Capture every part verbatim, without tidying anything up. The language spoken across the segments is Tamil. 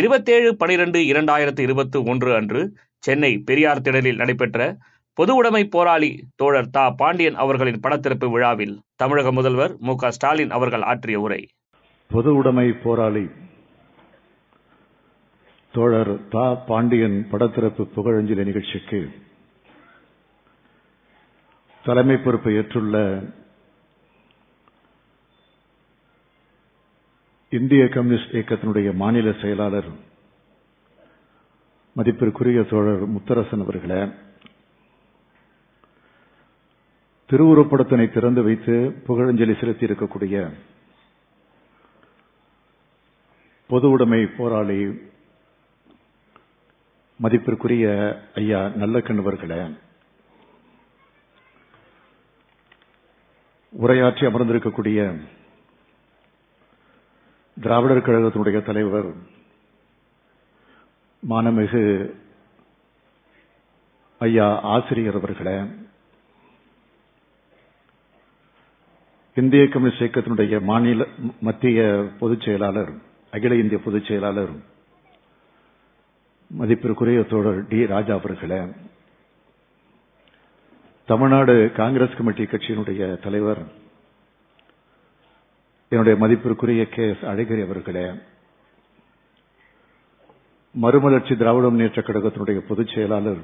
இருபத்தேழு பனிரெண்டு இரண்டாயிரத்தி இருபத்தி ஒன்று அன்று சென்னை பெரியார் திடலில் நடைபெற்ற பொது உடைமை போராளி தோழர் தா பாண்டியன் அவர்களின் படத்திறப்பு விழாவில் தமிழக முதல்வர் மு க ஸ்டாலின் அவர்கள் ஆற்றிய உரை. பொது உடைமை போராளி தோழர் தா பாண்டியன் படத்திறப்பு புகழஞ்சலி நிகழ்ச்சிக்கு தலைமை பொறுப்பை ஏற்றுள்ள இந்திய கம்யூனிஸ்ட் இயக்கத்தினுடைய மாநில செயலாளர் மதிப்பிற்குரிய தோழர் முத்தரசன் அவர்களே, திருவுருப்படத்தினை திறந்து வைத்து புகழஞ்சலி செலுத்தியிருக்கக்கூடிய பொது உடைமை போராளி மதிப்பிற்குரிய ஐயா நல்லக்கண்ணு அவர்களே, உரையாற்றி அமர்ந்திருக்கக்கூடிய திராவிடர் கழகத்தினுடைய தலைவர் மானமிகு ஐயா ஆசிரியர் அவர்களே, இந்திய கம்யூனிஸ்ட் இயக்கத்தினுடைய மாநில மத்திய பொதுச் செயலாளர் அகில இந்திய பொதுச் செயலாளர் மதிப்பிற்குரிய தோழர் டி ராஜா அவர்களே, தமிழ்நாடு காங்கிரஸ் கமிட்டி கட்சியினுடைய தலைவர் என்னுடைய மதிப்பிற்குரிய கே எஸ் அழகிரி அவர்களே, மறுமலர்ச்சி திராவிட முன்னேற்றக் கழகத்தினுடைய பொதுச் செயலாளர்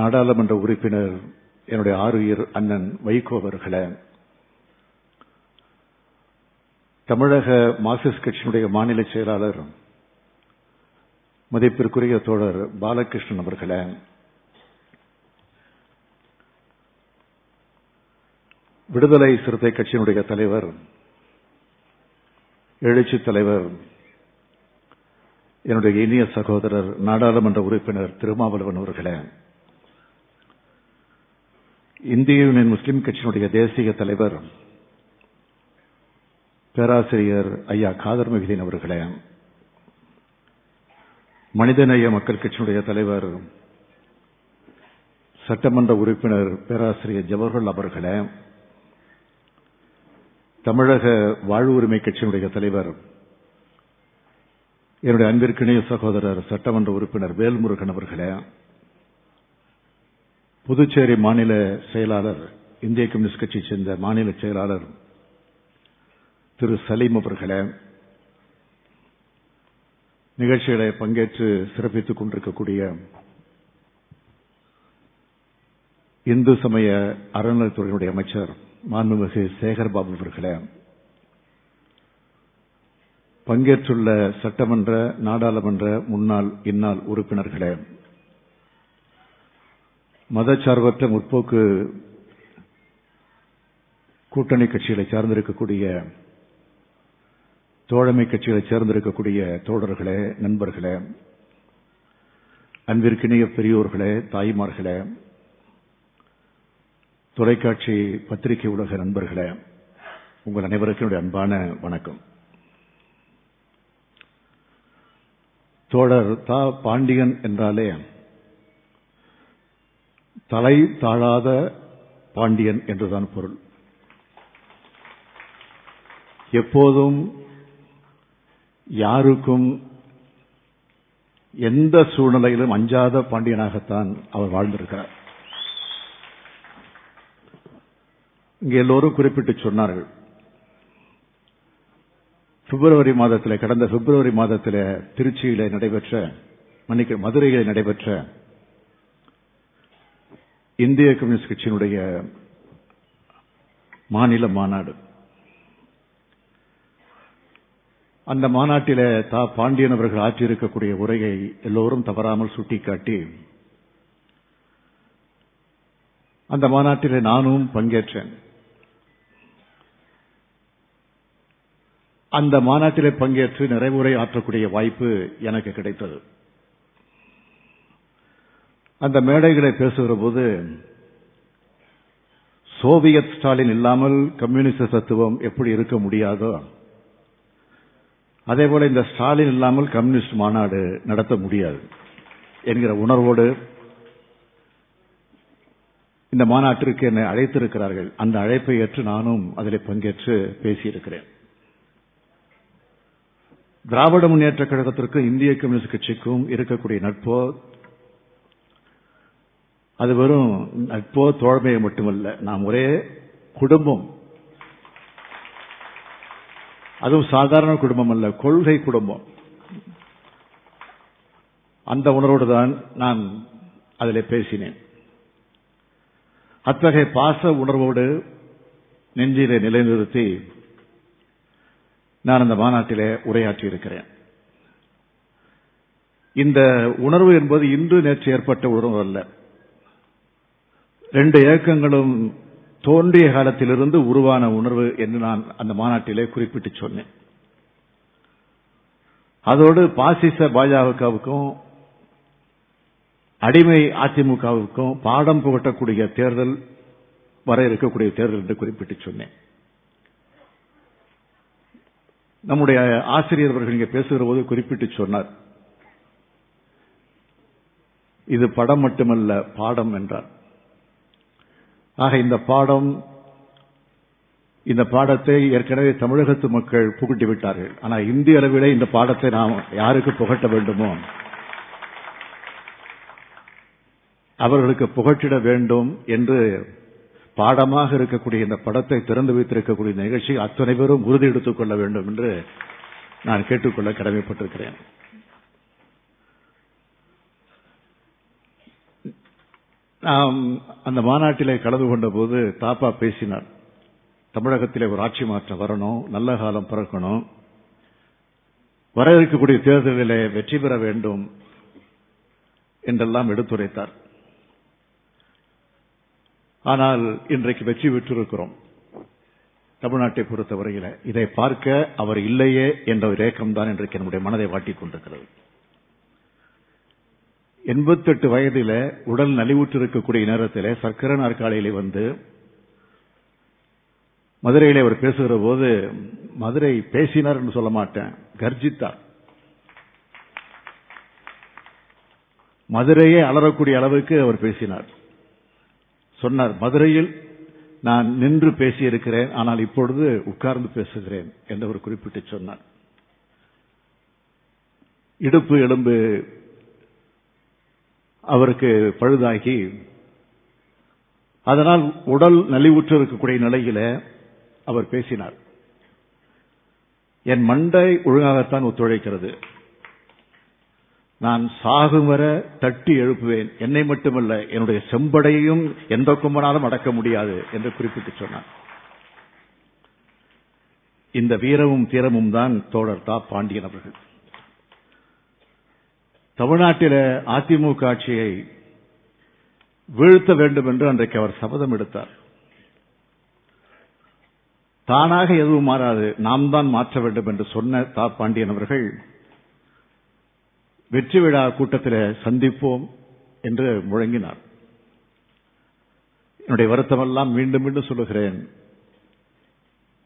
நாடாளுமன்ற உறுப்பினர் என்னுடைய ஆருயிர் அண்ணன் வைகோ அவர்களே, தமிழக மார்க்சிஸ்ட் கட்சியினுடைய மாநில செயலாளர் மதிப்பிற்குரிய தோழர் பாலகிருஷ்ணன் அவர்களே, விடுதலை சிறுத்தை கட்சியினுடைய தலைவர் எழுச்சி தலைவர் என்னுடைய இனிய சகோதரர் நாடாளுமன்ற உறுப்பினர் திருமாவளவன் அவர்களே, இந்திய யூனியன் முஸ்லீம் கட்சியினுடைய தேசிய தலைவர் பேராசிரியர் ஐயா காதர் மொஹிதீன் அவர்களே, மனிதநேய மக்கள் கட்சியினுடைய தலைவர் சட்டமன்ற உறுப்பினர் பேராசிரியர் ஜவஹர்லால் அவர்களே, தமிழக வாழ்வு உரிமை கட்சியினுடைய தலைவர் என்னுடைய அன்பிற்கிணைய சகோதரர் சட்டமன்ற உறுப்பினர் வேல்முருகன் அவர்களே, புதுச்சேரி மாநில செயலாளர் இந்திய கம்யூனிஸ்ட் கட்சியை சேர்ந்த மாநில செயலாளர் திரு சலீம் அவர்களே, நிகழ்ச்சிகளை பங்கேற்று சிறப்பித்துக் கொண்டிருக்கக்கூடிய இந்து சமய அறநிலையத்துறையினுடைய அமைச்சர் மாண்புமிகு சேகர்பாபு அவர்களே, பங்கேற்றுள்ள சட்டமன்ற நாடாளுமன்ற முன்னாள் இந்நாள் உறுப்பினர்களே, மதச்சார்பற்ற முற்போக்கு கூட்டணி கட்சிகளை சார்ந்திருக்கக்கூடிய தோழமை கட்சிகளை சார்ந்திருக்கக்கூடிய தோழர்களே, நண்பர்களே, அன்பிற்கிணைய பெரியோர்களே, தாய்மார்களே, தொலைக்காட்சி பத்திரிகை உலக நண்பர்களே, உங்கள் அனைவருக்கும் அன்பான வணக்கம். தோழர் தா பாண்டியன் என்றாலே தலை தாழாத பாண்டியன் என்றுதான் பொருள். எப்போதும் யாருக்கும் எந்த சூழ்நிலையிலும் அஞ்சாத பாண்டியனாகத்தான் அவர் வாழ்ந்திருக்கிறார். இங்கே எல்லோரும் குறிப்பிட்டு சொன்னார்கள். பிப்ரவரி மாதத்தில் கடந்த பிப்ரவரி மாதத்தில் திருச்சியில நடைபெற்ற மன்னிக்க மதுரையில் நடைபெற்ற இந்திய கம்யூனிஸ்ட் கட்சியினுடைய மாநில மாநாடு, அந்த மாநாட்டில தா பாண்டியன் அவர்கள் ஆற்றியிருக்கக்கூடிய உரையை எல்லோரும் தவறாமல் சுட்டிக்காட்டி அந்த மாநாட்டில நானும் பங்கேற்றேன். அந்த மாநாட்டிலே பங்கேற்று நிறைவுரை ஆற்றக்கூடிய வாய்ப்பு எனக்கு கிடைத்தது. அந்த மேடைகளை பேசுகிற போது சோவியத் ஸ்டாலின் இல்லாமல் கம்யூனிஸ்ட தத்துவம் எப்படி இருக்க முடியாதோ அதேபோல இந்த ஸ்டாலின் இல்லாமல் கம்யூனிஸ்ட் மாநாடு நடத்த முடியாது என்கிற உணர்வோடு இந்த மாநாட்டிற்கு என்னை அழைத்திருக்கிறார்கள். அந்த அழைப்பை ஏற்று நானும் அதில் பங்கேற்று பேசியிருக்கிறேன். திராவிட முன்னேற்ற கழகத்திற்கும் இந்திய கம்யூனிஸ்ட் கட்சிக்கும் இருக்கக்கூடிய நட்போ அது வெறும் நட்போ தோழமையை மட்டுமல்ல, நாம் ஒரே குடும்பம். அதுவும் சாதாரண குடும்பம் அல்ல, கொள்கை குடும்பம். அந்த உணர்வோடுதான் நான் அதில் பேசினேன். அத்தகைய பாச உணர்வோடு நெஞ்சிலே நிலைநிறுத்தி நான் அந்த மாநாட்டிலே உரையாற்றி இருக்கிறேன். இந்த உணர்வு என்பது இன்று நேற்று ஏற்பட்ட உணர்வு அல்ல. ரெண்டு இயக்கங்களும் தோன்றிய காலத்திலிருந்து உருவான உணர்வு என்று நான் அந்த மாநாட்டிலே குறிப்பிட்டு சொன்னேன். அதோடு பாசிச பாஜகவுக்கும் அடிமை அதிமுகவுக்கும் பாடம் புகட்டக்கூடிய தேர்தல் வர இருக்கக்கூடிய தேர்தல் என்று குறிப்பிட்டு சொன்னேன். நம்முடைய ஆசிரியர் அவர்கள் இங்கே பேசுகிற போது குறிப்பிட்டு சொன்னார், இது படம் மட்டுமல்ல பாடம் என்றார். ஆக இந்த பாடம், இந்த பாடத்தை ஏற்கனவே தமிழகத்து மக்கள் புகட்டி விட்டார்கள். ஆனால் இந்திய அளவிலே இந்த பாடத்தை நாம் யாருக்கு புகட்ட வேண்டுமோ அவர்களுக்கு புகட்டிட வேண்டும் என்று பாடமாக இருக்கக்கூடிய இந்த படத்தை திறந்து வைத்திருக்கக்கூடிய நிகழ்ச்சி அத்தனை பேரும் உறுதி எடுத்துக் கொள்ள வேண்டும் என்று நான் கேட்டுக்கொள்ள கடமைப்பட்டிருக்கிறேன். நாம் அந்த மாநாட்டிலே கலந்து கொண்ட போது தாபா பேசினார், தமிழகத்திலே ஒரு ஆட்சி மாற்றம் வரணும், நல்ல காலம் பிறக்கணும், வர இருக்கக்கூடிய தேர்தலிலே வெற்றி பெற வேண்டும் என்றெல்லாம் எடுத்துரைத்தார். ஆனால் இன்றைக்கு வெற்றி பெற்றிருக்கிறோம் தமிழ்நாட்டை பொறுத்தவரையில். இதை பார்க்க அவர் இல்லையே என்ற ஒரு ஏக்கம்தான் இன்றைக்கு நம்முடைய மனதை வாட்டிக் கொண்டிருக்கிறது. எண்பத்தெட்டு வயதில உடல் நலிவுற்றிருக்கக்கூடிய நேரத்தில் சக்கர நாற்காலியிலே வந்து மதுரையிலே அவர் பேசுகிற போது மதுரை பேசினார் என்று சொல்ல மாட்டேன், கர்ஜித்தார். மதுரையே அலறக்கூடிய அளவுக்கு அவர் பேசினார். சொன்னார், மதுரையில் நான் நின்று பேசியிருக்கிறேன், ஆனால் இப்பொழுது உட்கார்ந்து பேசுகிறேன் என்று அவர் குறிப்பிட்டு சொன்னார். இடுப்பு எலும்பு அவருக்கு பழுதாகி அதனால் உடல் நலிவுற்று இருக்கக்கூடிய நிலையில அவர் பேசினார். என் மண்டை ஒழுங்காகத்தான் ஒத்துழைக்கிறது, நான் சாகும் வர தட்டி எழுப்புவேன், என்னை மட்டுமல்ல என்னுடைய செம்படையையும் எந்த கும்பனாலும் அடக்க முடியாது என்று குறிப்பிட்டு சொன்னார். இந்த வீரமும் தீரமும் தான் தோழர் தா பாண்டியன் அவர்கள். தமிழ்நாட்டில் அதிமுக ஆட்சியை வீழ்த்த வேண்டும் என்று அன்றைக்கு அவர் சபதம் எடுத்தார். தானாக எதுவும் மாறாது, நாம் தான் மாற்ற வேண்டும் என்று சொன்ன தா பாண்டியன் அவர்கள் வெற்றி விழா கூட்டத்தில் சந்திப்போம் என்று முழங்கினார். என்னுடைய வருத்தமெல்லாம் மீண்டும் மீண்டும் சொல்லுகிறேன்,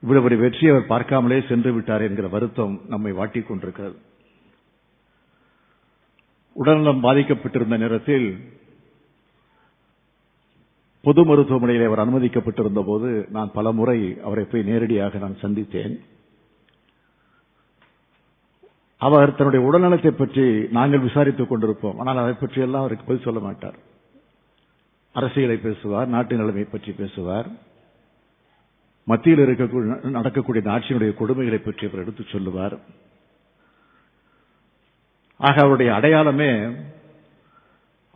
இவ்வளவு ஒரு வெற்றியை அவர் பார்க்காமலே சென்று விட்டார் என்கிற வருத்தம் நம்மை வாட்டிக் கொண்டிருக்கிறது. உடல்நலம் பாதிக்கப்பட்டிருந்த நேரத்தில் பொது மருத்துவமனையில் அவர் அனுமதிக்கப்பட்டிருந்த போது நான் பல முறை அவரை போய் நேரடியாக நான் சந்தித்தேன். அவர் தன்னுடைய உடல்நலத்தை பற்றி நாங்கள் விசாரித்துக் கொண்டிருப்போம், ஆனால் அதை பற்றியெல்லாம் அவருக்கு பதில் சொல்ல மாட்டார். அரசியலை பேசுவார், நாட்டு நிலைமை பற்றி பேசுவார், மத்தியில் இருக்கக்கூடிய நடக்கக்கூடிய ஆட்சியினுடைய கொடுமைகளை பற்றி அவர் எடுத்துச் சொல்லுவார். ஆக அவருடைய அடையாளமே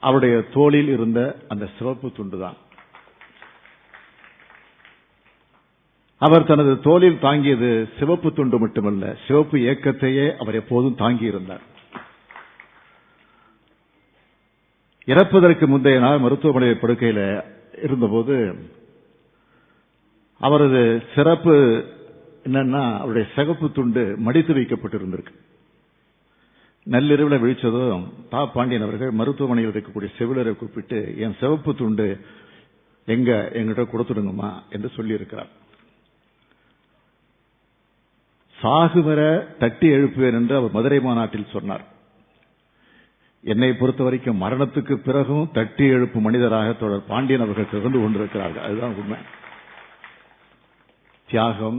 அவருடைய தோளில் இருந்த அந்த சிவப்பு துண்டுதான். அவர் தனது தோளில் தாங்கியது சிவப்பு துண்டு மட்டுமல்ல, சிவப்பு இயக்கத்தையே அவர் எப்போதும் தாங்கியிருந்தார். இறப்பதற்கு முந்தைய நாள் மருத்துவமனை படுக்கையில் இருந்தபோது அவரது சிறப்பு என்னன்னா, அவருடைய சிவப்பு துண்டு மடித்து வைக்கப்பட்டிருந்திருக்கு. நள்ளிரவில் விழிச்சதும் தா பாண்டியன் அவர்கள் மருத்துவமனையில் இருக்கக்கூடிய செவிலரை கூப்பிட்டு, என் சிவப்பு துண்டு எங்க எங்கிட்ட கொடுத்துடுங்கம்மா என்று சொல்லியிருக்கிறார். சாகுவர தட்டி எழுப்புவேன் என்று அவர் மதுரை மாநாட்டில் சொன்னார். என்னை பொறுத்தவரைக்கும் மரணத்துக்கு பிறகும் தட்டி எழுப்பும் மனிதராக தொடர் பாண்டியன் அவர்கள் திகழ்ந்து கொண்டிருக்கிறார்கள். அதுதான் உண்மை. தியாகம்,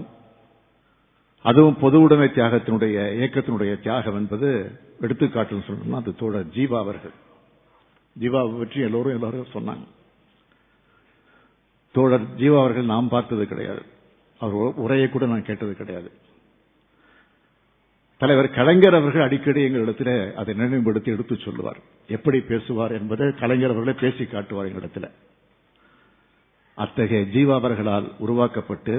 அதுவும் பொது உடைமை தியாகத்தினுடைய இயக்கத்தினுடைய தியாகம் என்பது எடுத்துக்காட்டுன்னு சொல்லணும்னா அது தோழர் ஜீவா அவர்கள். ஜீவாவை பற்றி எல்லோரும் எல்லாரும் சொன்னாங்க. தோழர் ஜீவா அவர்கள் நாம் பார்த்தது கிடையாது, அவர் உரையை கூட நான் கேட்டது கிடையாது. தலைவர் கலைஞர் அவர்கள் அடிக்கடி எங்களிடத்தில் அதை நினைவுபடுத்தி எடுத்து சொல்லுவார். எப்படி பேசுவார் என்பதை கலைஞர் அவர்களே பேசி காட்டுவார் எங்களிடத்தில். அத்தகைய ஜீவா அவர்களால் உருவாக்கப்பட்டு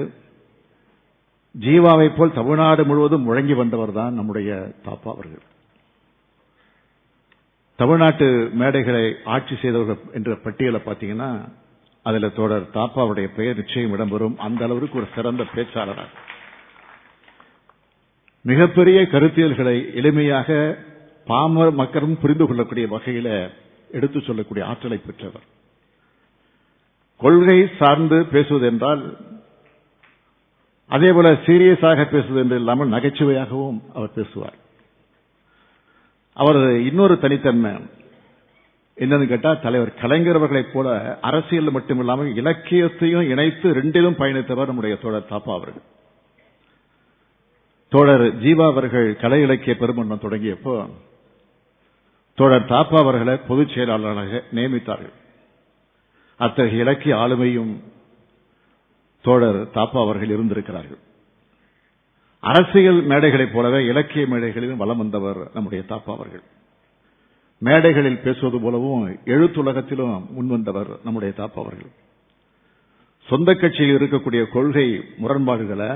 ஜீவாவை போல் தமிழ்நாடு முழுவதும் முழங்கி வந்தவர் தான் நம்முடைய தாபா அவர்கள். தமிழ்நாட்டு மேடைகளை ஆட்சி செய்தவர்கள் என்ற பட்டியலை பார்த்தீங்கன்னா அதில் தோழர் தாப்பாவுடைய பெயர் நிச்சயம் இடம்பெறும். அந்த அளவிற்கு ஒரு சிறந்த பேச்சாளராக மிகப்பெரிய கருத்தியல்களை எளிமையாக பாமர மக்களும் புரிந்து கொள்ளக்கூடிய வகையில் எடுத்துச் சொல்லக்கூடிய ஆற்றலை பெற்றவர். கொள்கை சார்ந்து பேசுவதென்றால் அதேபோல சீரியஸாக பேசுவது என்று இல்லாமல் நகைச்சுவையாகவும் அவர் பேசுவார். அவர் இன்னொரு தனித்தன்மை என்னன்னு கேட்டால் தலைவர் கலைஞர் அவர்களைப் போல அரசியல் மட்டுமில்லாமல் இலக்கியத்தையும் இணைத்து ரெண்டிலும் பயணித்தவர் நம்முடைய தோழர் தாப்பா அவர்கள். தோழர் ஜீவா அவர்கள் கலை இலக்கிய பெருமன்றம் தொடங்கியப்போ தோழர் தாப்பா அவர்களை பொதுச் செயலாளராக நியமித்தார்கள். அத்தகைய இலக்கிய ஆளுமையும் தோழர் தாப்பா அவர்கள் இருந்திருக்கிறார்கள். அரசியல் மேடைகளைப் போலவே இலக்கிய மேடைகளிலும் வலம் வந்தவர் நம்முடைய தாப்பா அவர்கள். மேடைகளில் பேசுவது போலவும் எழுத்துலகத்திலும் முன்வந்தவர் நம்முடைய தாப்பா அவர்கள். சொந்த கட்சியில் இருக்கக்கூடிய கொள்கை முரண்பாடுகளை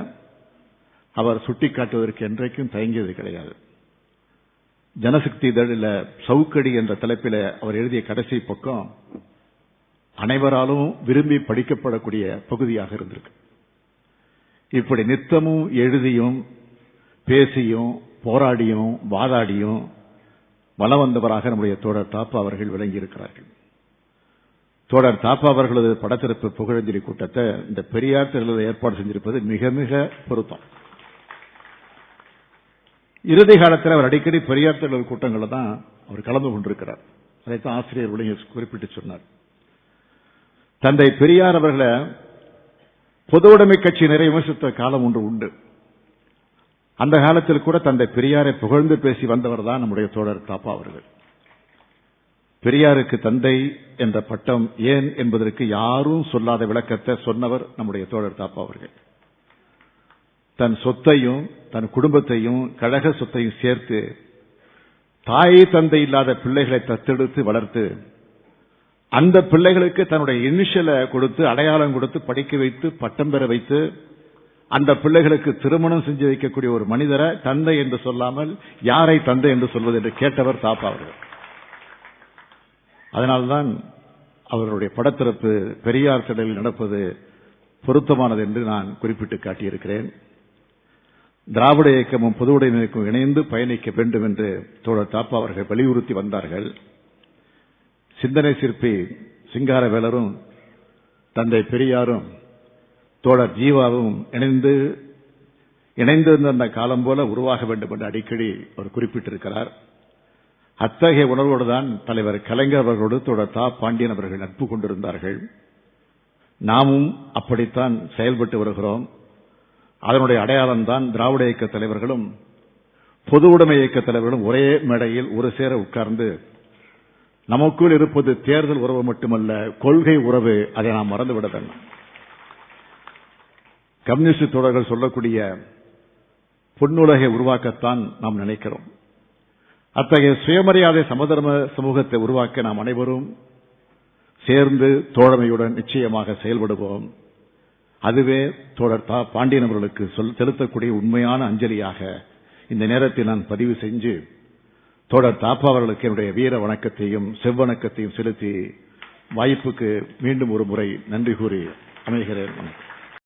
அவர் சுட்டிக்காட்டுவதற்கு என்றைக்கும் தயங்கியது கிடையாது. ஜனசக்தி இதழில் சவுக்கடி என்ற தலைப்பில் அவர் எழுதிய கடைசி பக்கம் அனைவராலும் விரும்பி படிக்கப்படக்கூடிய பகுதியாக இருந்திருக்கு. இப்படி நித்தமும் எழுதியும் பேசியும் போராடியும் வாதாடியும் வலம் வந்தவராக நம்முடைய தோழர் தாப்பா அவர்கள் விளங்கியிருக்கிறார்கள். தோழர் தாப்பா அவர்களது படத்திருப்பு புகழஞ்சலி கூட்டத்தை இந்த பெரியார் திரையில் ஏற்பாடு செஞ்சிருப்பது மிக மிக பொருத்தம். இறுதி காலத்தில் அவர் அடிக்கடி பெரியார் திரையில் கூட்டங்களில் தான் அவர் கலந்து கொண்டிருக்கிறார். அதைத்தான் ஆசிரியர் விளங்கி குறிப்பிட்டு சொன்னார். தந்தை பெரியார் அவர்களை பொது உடைமை கட்சி நிறைய விமர்சித்த காலம் ஒன்று உண்டு. அந்த காலத்தில் கூட தந்தை பெரியாரை புகழ்ந்து பேசி வந்தவர் தான் நம்முடைய தோழர் தாப்பா அவர்கள். பெரியாருக்கு தந்தை என்ற பட்டம் ஏன் என்பதற்கு யாரும் சொல்லாத விளக்கத்தை சொன்னவர் நம்முடைய தோழர் தாப்பா அவர்கள். தன் சொத்தையும் தன் குடும்பத்தையும் கழக சொத்தையும் சேர்த்து தாய் தந்தை இல்லாத பிள்ளைகளை தத்தெடுத்து வளர்த்து அந்த பிள்ளைகளுக்கு தன்னுடைய இனிஷியலை கொடுத்து அடையாளம் கொடுத்து படிக்க வைத்து பட்டம் பெற வைத்து அந்த பிள்ளைகளுக்கு திருமணம் செஞ்சு வைக்கக்கூடிய ஒரு மனிதரை தந்தை என்று சொல்லாமல் யாரை தந்தை என்று சொல்வது என்று கேட்டவர் தாப்பா அவர்கள். அதனால்தான் அவருடைய படத்திறப்பு பெரியார் திடலில் நடப்பது பொருத்தமானது என்று நான் குறிப்பிட்டு காட்டியிருக்கிறேன். திராவிட இயக்கமும் பொது உடைமை இயக்கமும் இணைந்து பயணிக்க வேண்டும் என்று தோழர் தாப்பா அவர்கள் வலியுறுத்தி வந்தார்கள். சிந்தனை சிற்பி சிங்காரவேலரும் தந்தை பெரியாரும் தோழர் ஜீவாவும் இணைந்து இணைந்திருந்த காலம் போல உருவாக வேண்டும் என்று அடிக்கடி அவர் குறிப்பிட்டிருக்கிறார். அத்தகைய உணர்வோடுதான் தலைவர் கலைஞர் அவர்களோடு தோழர் தா பாண்டியன் அவர்கள் நட்பு கொண்டிருந்தார்கள். நாமும் அப்படித்தான் செயல்பட்டு வருகிறோம். அதனுடைய அடையாளம்தான் திராவிட இயக்க தலைவர்களும் பொது உடைமை இயக்க தலைவர்களும் ஒரே மேடையில் ஒரு சேர உட்கார்ந்து நமக்குள் இருப்பது தேர்தல் உறவு மட்டுமல்ல கொள்கை உறவு, அதை நாம் மறந்துவிட வேண்டும். கம்யூனிஸ்ட் தோழர்கள் சொல்லக்கூடிய பொன்னுலகை உருவாக்கத்தான் நாம் நினைக்கிறோம். அத்தகைய சுயமரியாதை சமதர்ம சமூகத்தை உருவாக்க நாம் அனைவரும் சேர்ந்து தோழமையுடன் நிச்சயமாக செயல்படுவோம். அதுவே தோழர் தா பாண்டியன் அவர்களுக்கு சொல் செலுத்தக்கூடிய உண்மையான அஞ்சலியாக இந்த நேரத்தில் நான் பதிவு செஞ்சு தோழர் தாப்பா அவர்களுக்கு என்னுடைய வீர வணக்கத்தையும் செவ்வணக்கத்தையும் செலுத்தி வாய்ப்புக்கு மீண்டும் ஒரு முறை நன்றி கூறி அமைகிறேன்.